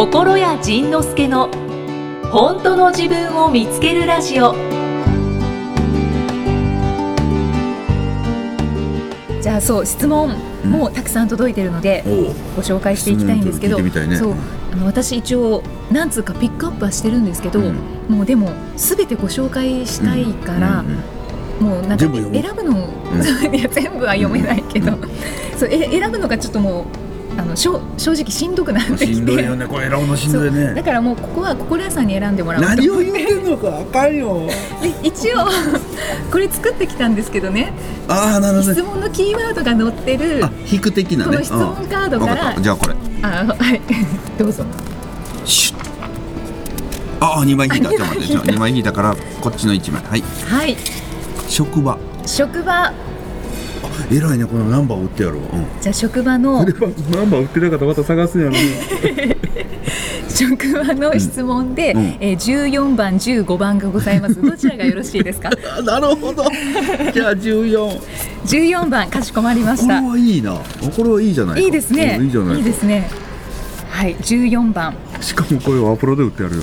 心谷仁之助の本当の自分を見つけるラジオ。じゃあそう、質問もたくさん届いているので、ご紹介していきたいんですけど、ね、そう、私一応何通かピックアップはしてるんですけど、もうでも全てご紹介したいから、もうなんか選ぶの、いや全部は読めないけど、そう選ぶのがちょっともう正直しんどくなってきて、しんどいよね、これ選ぶのしんどいね。だからもうここは心谷さんに選んでもらおうと。何を言ってんのかあかんよ。で一応これ作ってきたんですけどね。ああ、なるほど。質問のキーワードが載ってる、あ、引く的なね、この質問カードから。じゃあこれ、はいどうぞ。シュッ、2枚引いた。ちょっと待って、2枚引いたからこっちの1枚。はい、はい、職場。えらいね、このナンバー売ってやろう、じゃあ職場のナンバー売ってなかったらまた探すんやろ、ね、職場の質問で、14番15番がございます。どちらがよろしいですか？なるほど。じゃあ14番、かしこまりました。これはいいな、これはいいじゃないか。いいですね、いいじゃないか、いいですね。はい、14番。しかもこれをアプロで売ってやるよ。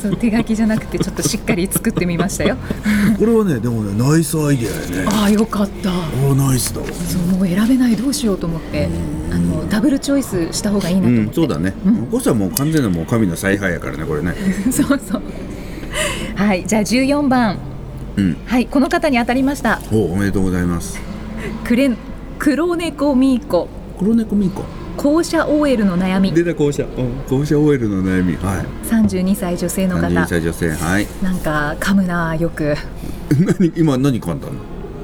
そう、手書きじゃなくてちょっとしっかり作ってみましたよ。これはね、でもね、ナイスアイデアやね。ああ、よかった。ナイスだ。そう、もう選べない、どうしようと思って、ダブルチョイスした方がいいなと思って、そうだね、こそはもう完全なもう神の采配やからね、これね。そうそう。はい、じゃあ14番。はい、この方に当たりました。おめでとうございます。黒猫みーこ。黒猫みーこ、校舎 OL の悩み。出た、校舎 OL の悩み。はい。32歳女性の方。32歳女性、はい。なんか噛むな、よく。今何噛んだの？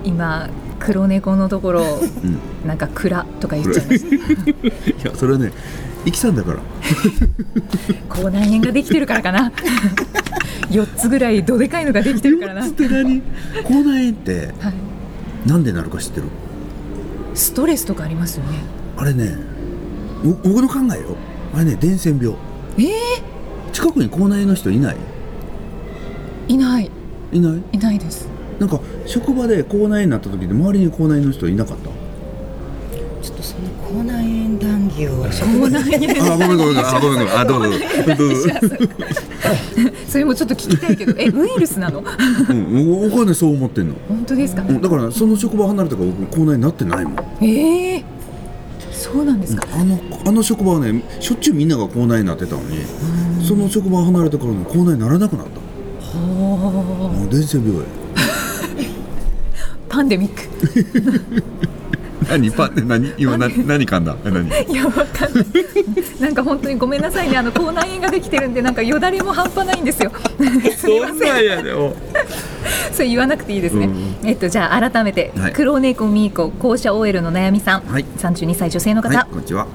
今黒猫のところ、なんか暗とか言っちゃいました。いや、それはね、生きさんだから。口内炎ができてるからかな。4つぐらいどでかいのができてるからな。4つって何？口内炎ってなんでなるか知ってる？ストレスとかありますよね。あれね。僕の考えよ、あれね、伝染病。近くに口内炎の人いない？いないです。なんか職場で口内炎になった時で周りに口内炎の人いなかった？ちょっとその口内炎談義を口内炎あ、ごめん、どうぞ。それもちょっと聞きたいけど、ウイルスなの？お金そう思ってんの。本当ですか？だからその職場離れたから口内炎になってないもん。そうなんですか。あの職場はね、しょっちゅうみんなが口内炎になってたのに、その職場離れてからの口内炎にならなくなった。はあ、伝染病や。パンデミック。何パンで何今何噛んだ？いや、わかんない。なんか本当にごめんなさいね、口内炎ができてるんで、なんかよだれも半端ないんですよ。すみません。そう言わなくていいですね。じゃあ改めて、黒猫みーこ、校舎 OL の悩みさん、32歳女性の方、こんにちは。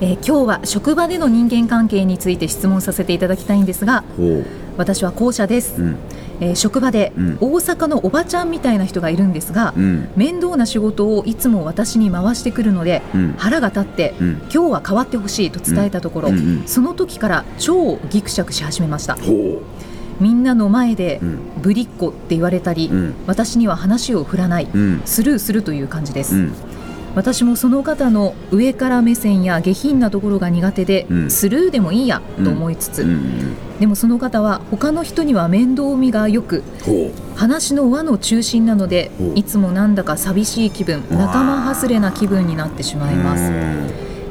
今日は職場での人間関係について質問させていただきたいんですが、私は校舎です。職場で大阪のおばちゃんみたいな人がいるんですが、面倒な仕事をいつも私に回してくるので、腹が立って、今日は変わってほしいと伝えたところ、その時から超ギクシャクし始めました。みんなの前でぶりっ子って言われたり、私には話を振らない、スルーするという感じです。私もその方の上から目線や下品なところが苦手で、スルーでもいいやと思いつつ、でもその方は他の人には面倒見がよく、話の輪の中心なので、いつもなんだか寂しい気分、仲間外れな気分になってしまいます。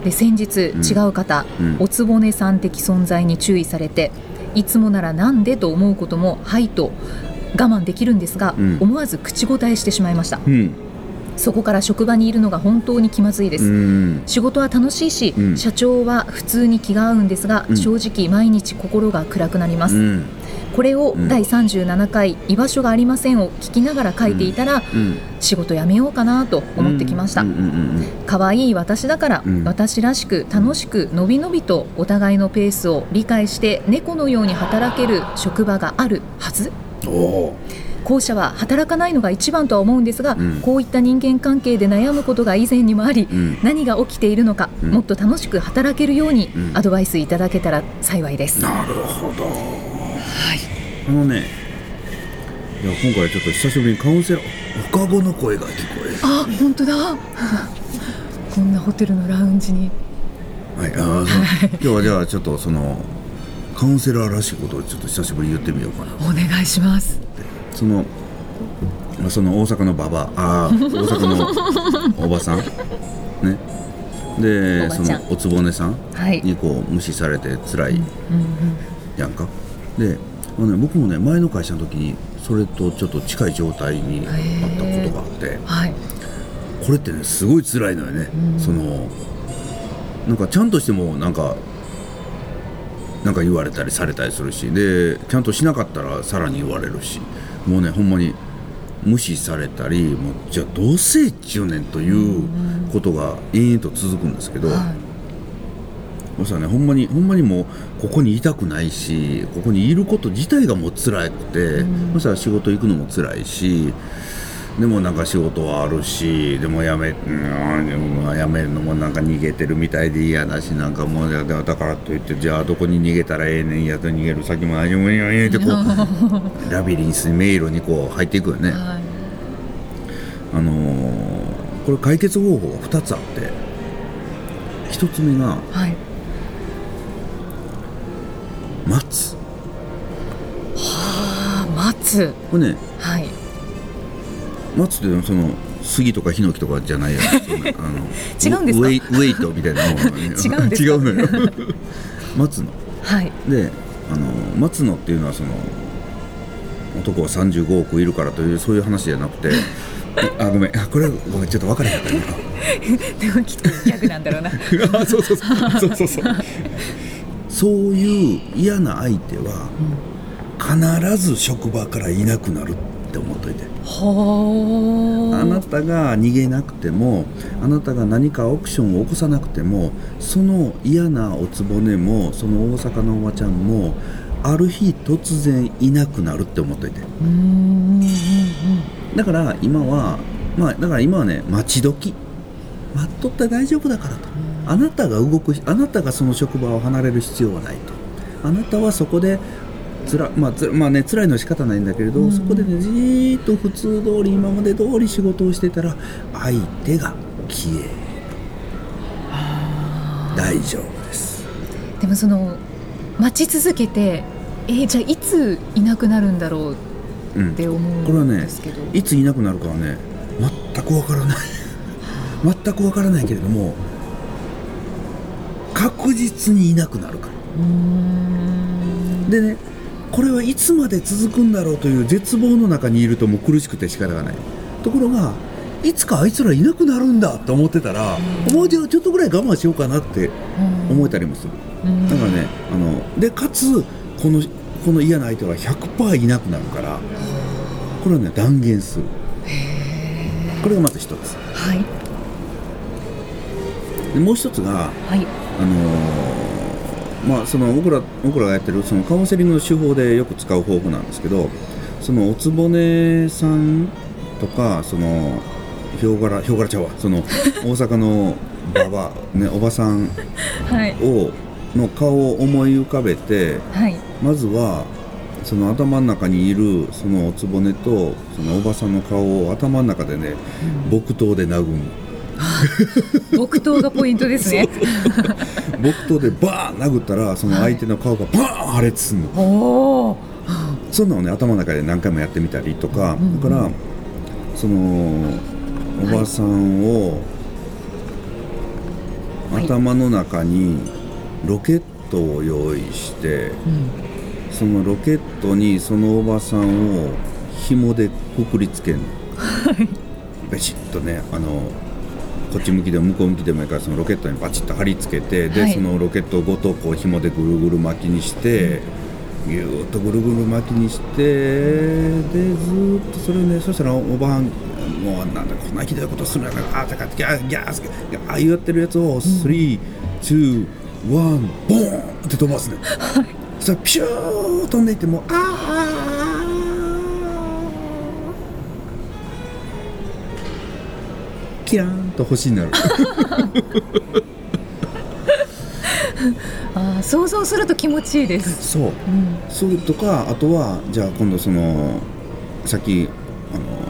で、先日違う方、おつぼねさん的存在に注意されて、いつもならなんでと思うこともはいと我慢できるんですが、思わず口答えしてしまいました。そこから職場にいるのが本当に気まずいです。仕事は楽しいし、社長は普通に気が合うんですが、正直毎日心が暗くなります。これを第37回居場所がありませんを聞きながら書いていたら、仕事やめようかなと思ってきました。可愛い私だから、私らしく楽しくのびのびとお互いのペースを理解して猫のように働ける職場があるはず。後者は働かないのが一番とは思うんですが、こういった人間関係で悩むことが以前にもあり、何が起きているのか、もっと楽しく働けるようにアドバイスいただけたら幸いです。なるほど。はい、いや今回ちょっと久しぶりにカウンセラー赤子の声が聞こえる。あ、本当だ。こんなホテルのラウンジにはい、今日はじゃあちょっとそのカウンセラーらしいことをちょっと久しぶりに言ってみようかな。お願いします。その大阪のババア、大阪のおばさんね、でそのおつぼねさんにこう無視されて辛いやんか。で、僕もね前の会社の時にそれとちょっと近い状態にあったことがあって、はい、これってねすごい辛いのよね、うん、そのなんかちゃんとしてもなんか言われたりされたりするし、でちゃんとしなかったらさらに言われるし、もうねほんまに無視されたり、もうじゃあどうせ10年ということが延々と続くんですけど、そしたらねほんまにもうここにいたくないし、ここにいること自体がもう辛くて、そしたら仕事行くのも辛いし、でもなんか仕事はあるし、でもやめるのもなんか逃げてるみたいで嫌だし、なんかもうだからといってじゃあどこに逃げたらええねんやと、逃げる先も何もええってこうラビリンス迷路にこう入っていくよね、はい。これ解決方法が2つあって、1つ目が、はい、待つ。はあ、待つ。これね、はい、松ってその杉とかヒノキとかじゃないやん、違うんですか？ウェイトみたいなもの、ね、違うんですか？違うのよ松野、はい、で松野っていうのはその男は35億いるからというそういう話じゃなくてあ、ごめん、これはごめん、ちょっと分からへんかったなでもきっと逆なんだろうなあ、そうそういう嫌な相手は、うん、必ず職場からいなくなるって思っといて。あなたが逃げなくても、あなたが何かアクションを起こさなくても、その嫌なおつぼねもその大阪のおばちゃんもある日突然いなくなるって思っといて。だから今は、まあ、だから今はね待ち時、待っとったら大丈夫だからと、あなたが動く、あなたがその職場を離れる必要はないと、あなたはそこでまあね、辛いのは仕方ないんだけれど、そこでねじーっと普通通り今まで通り仕事をしてたら相手が消える。大丈夫です。でもその待ち続けてじゃあいついなくなるんだろうって思うんですけど、これはねいついなくなるかはね全くわからない全くわからないけれども確実にいなくなるから。でね、これはいつまで続くんだろうという絶望の中にいるともう苦しくて仕方がない。ところがいつかあいつらいなくなるんだと思ってたら、もうちょっとぐらい我慢しようかなって思えたりもする。だからね、でかつこの嫌な相手は 100% いなくなるから、これはね断言する。これがまず一つ、はい。でもう一つが、はい、まあ、その僕らがやってるそのカウンセリングの手法でよく使う方法なんですけど、そのおつぼねさんとかそのヒョウ柄ちゃうわ、その大阪のババ、ね、おばさんを、はい、の顔を思い浮かべて、はい、まずはその頭の中にいるそのおつぼねとそのおばさんの顔を頭の中でね、うん、木刀で殴る。木刀がポイントですね木刀でバーン殴ったらその相手の顔がバーン破裂するの、はい、そんなのね頭の中で何回もやってみたりとか、うんうん、だからそのおばさんを、はい、頭の中にロケットを用意して、はい、そのロケットにそのおばさんを紐でくくりつけるの、はい、ベシッとねこっち向きでも向こう向きでもいいからそのロケットにバチッと貼り付けて、で、はい、そのロケットごとこう紐でぐるぐる巻きにして、うん、ぎゅーっとぐるぐる巻きにしてでずっとそれね、そしたらおばはんもうなんだこんなひどいことするやんか、あーたかってギャーギャーギャー言ってるやつを 3、2、1、ボーンって飛ばすね、はい、そしたらピシュー飛んでいってもうキラーンと星になるあ、想像すると気持ちいいです。そう、うん、そうとか、あとはじゃあ今度そのさっき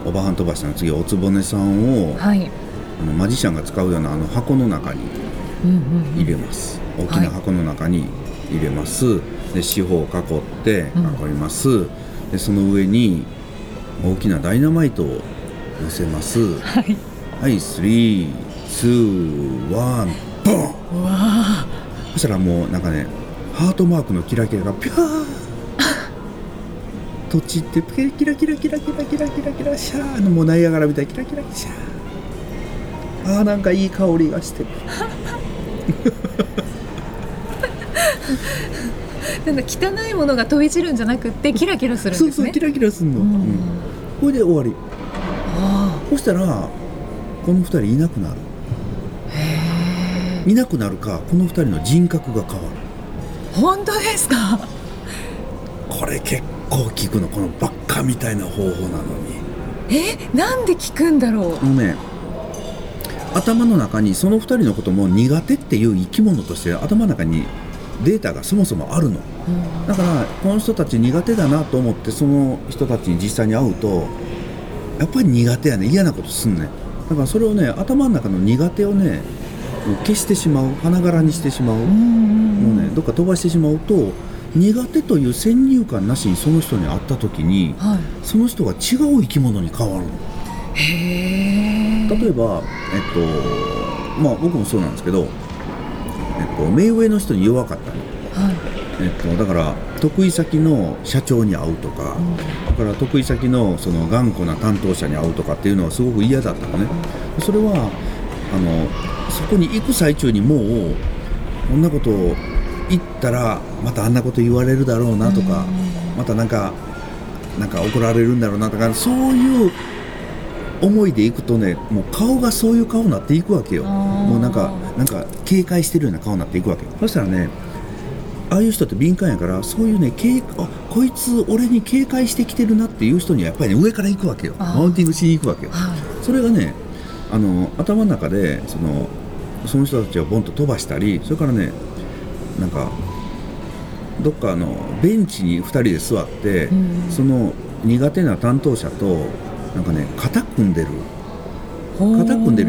おばはん飛ばしたの次おつぼねさんを、はい、マジシャンが使うような箱の中に入れます、うんうんうん、大きな箱の中に入れます、はい、で四方を囲って囲います、うん、でその上に大きなダイナマイトを乗せます、はい、はい、3、2、1、ボン！うわー、そしたらもうなんかね、ハートマークのキラキラがピャーとちってキラキラキラキラキラキラキラシャーのもうナイアガラみたいキラキラシャー、あーなんかいい香りがしてるなんか汚いものが飛び散るんじゃなくってキラキラするんですね。そうそう、キラキラするの、うんうん、これで終わり。ああ、そしたらこの2人いなくなる。へえ、いなくなるか、この2人の人格が変わる。本当ですか？これ結構効くの、このバカみたいな方法なのに。なんで効くんだろう。ね、頭の中にその2人のことも苦手っていう生き物として頭の中にデータがそもそもあるの、うん、だからこの人たち苦手だなと思ってその人たちに実際に会うとやっぱり苦手やね、嫌なことすんね。だからそれをね、頭の中の苦手をね消してしまう、花柄にしてしまう、もうね、どっか飛ばしてしまうと苦手という先入観なしにその人に会った時に、はい、その人が違う生き物に変わるの。へー。例えば、まあ、僕もそうなんですけど、目上の人に弱かったり、はい、だから得意先の社長に会うとか、うん、だから得意先のその頑固な担当者に会うとかっていうのはすごく嫌だったのね、うん、それはそこに行く最中にもうこんなことを言ったらまたあんなこと言われるだろうなとか、うん、またなんか怒られるんだろうなとか、そういう思いでいくとね、もう顔がそういう顔になっていくわけよ。もうなんか警戒してるような顔になっていくわけ。そしたらね、ああいう人って敏感やから、そういうね、こいつ俺に警戒してきてるなっていう人にはやっぱり、ね、上から行くわけよ。マウンティングしに行くわけよ。それがね、頭の中でその人たちをボンと飛ばしたり、それからね、なんかどっかベンチに2人で座って、うん、その苦手な担当者となんかね、肩組んでるイ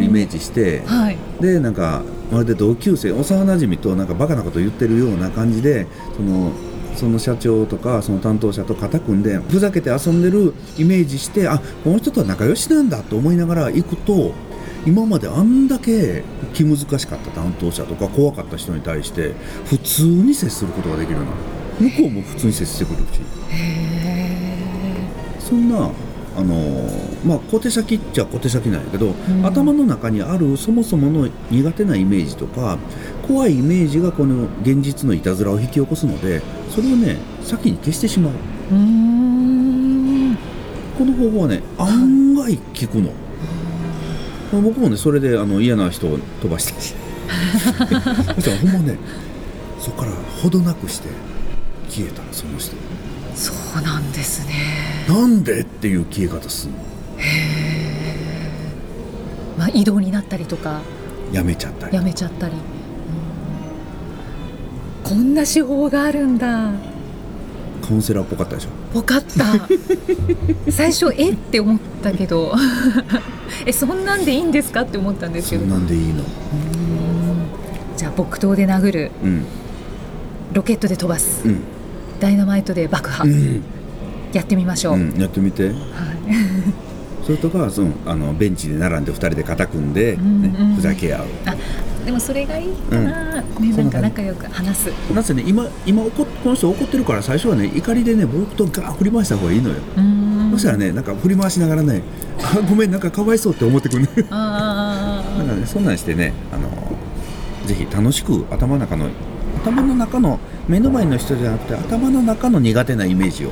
メージして、はい、でなんかまるで同級生、幼なじみとなんかバカなこと言ってるような感じで、その社長とかその担当者と肩組んでふざけて遊んでるイメージして、あ、この人とは仲良しなんだと思いながら行くと、今まであんだけ気難しかった担当者とか怖かった人に対して普通に接することができるようになる。向こうも普通に接してくるし、そんなまあ、小手先っちゃ小手先なんやけど、うん、頭の中にあるそもそもの苦手なイメージとか怖いイメージがこの現実のいたずらを引き起こすので、それをね、先に消してしまう。この方法はね、案外効くの。僕もね、それで嫌な人を飛ばしてそしたらほんまね、そこからほどなくして消えた、その人。そうなんですね。なんでっていう消え方するの。へー、まあ、異動になったりとかやめちゃったり、うん、こんな手法があるんだ。カウンセラーっぽかったでしょ。ぽかった最初って思ったけどそんなんでいいんですかって思ったんですけど。そんなんでいいの。じゃあ木刀で殴る、うん、ロケットで飛ばす、うん、ダイナマイトで爆破、うん、やってみましょう、うん、やってみて、はい、それとかベンチで並んで2人で肩組んで、ね、うんうん、ふざけ合う。あ、でもそれがいいかな、うん、ね、なんか仲良く話す。なんせね、今この人怒ってるから最初はね、怒りでね、ボールとガー振り回した方がいいのよ。そしたらね、なんか振り回しながらね、あ、ごめん、なんかかわいそうって思ってくるねなんかね、そんなんしてね、ぜひ楽しく頭の中の目の前の人じゃなくて頭の中の苦手なイメージを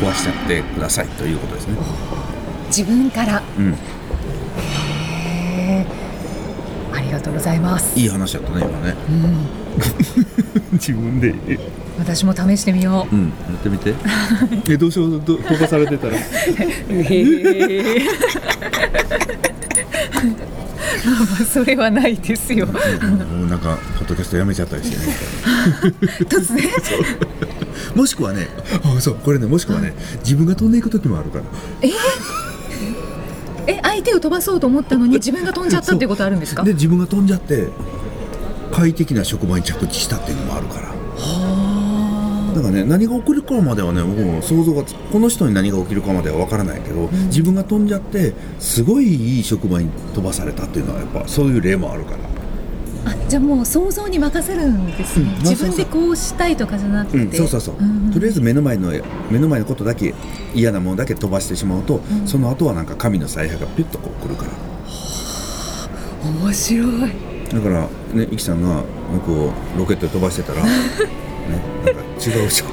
壊しちゃってくださいということですね。自分から、うん、ありがとうございます。いい話だったね、今ね、うん、自分で私も試してみよう、うん、やってみてどうしよう、飛ばされてたらそれはないですよ。なんかポッドキャストやめちゃったりしてね突然もしくはね、あ、そう、これね、もしくはね、自分が飛んでいく時もあるから、相手を飛ばそうと思ったのに自分が飛んじゃったっていうことあるんですか。で、自分が飛んじゃって、快適な職場に着地したっていうのもあるから。はあ。だからね、何が起こるかまではね、僕も想像がこの人に何が起きるかまでは分からないけど、うん、自分が飛んじゃってすごいいい職場に飛ばされたっていうのはやっぱそういう例もあるから。あ、じゃあもう想像に任せるんですね、うん、自分でこうしたいとかじゃなくて、うん、そうそうそう、うんうん、とりあえず目の前のことだけ、嫌なものだけ飛ばしてしまうと、うん、その後はなんか神の采配がピュッとこう来るから。はあ、面白い。だからね、イキさんが僕をロケット飛ばしてたら、ね、なんか違う職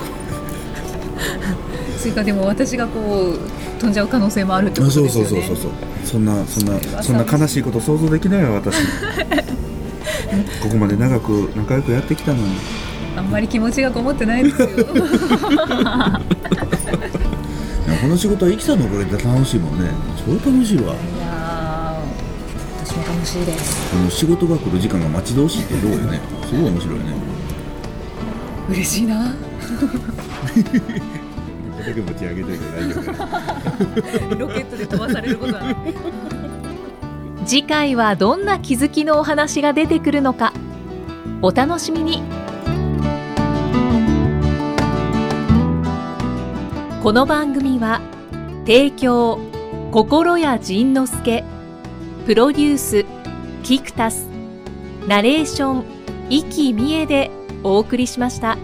場でも私がこう飛んじゃう可能性もあるってことですよね。そうそうそうそう、そんな悲しいこと想像できないよ私ここまで長く仲良くやってきたのにあんまり気持ちがこもってないですよこの仕事は生きたのこれで楽しいもんね。超楽しいわ。いや、私も楽しいです。この仕事が来る時間が待ち遠しいってどうよねすごい面白いね。嬉しいなだけ持ち上げてるからロケットで飛ばされることはない次回はどんな気づきのお話が出てくるのか、お楽しみに。この番組は提供心谷仁之助、プロデュースキクタス、ナレーション生きみえでお送りしました。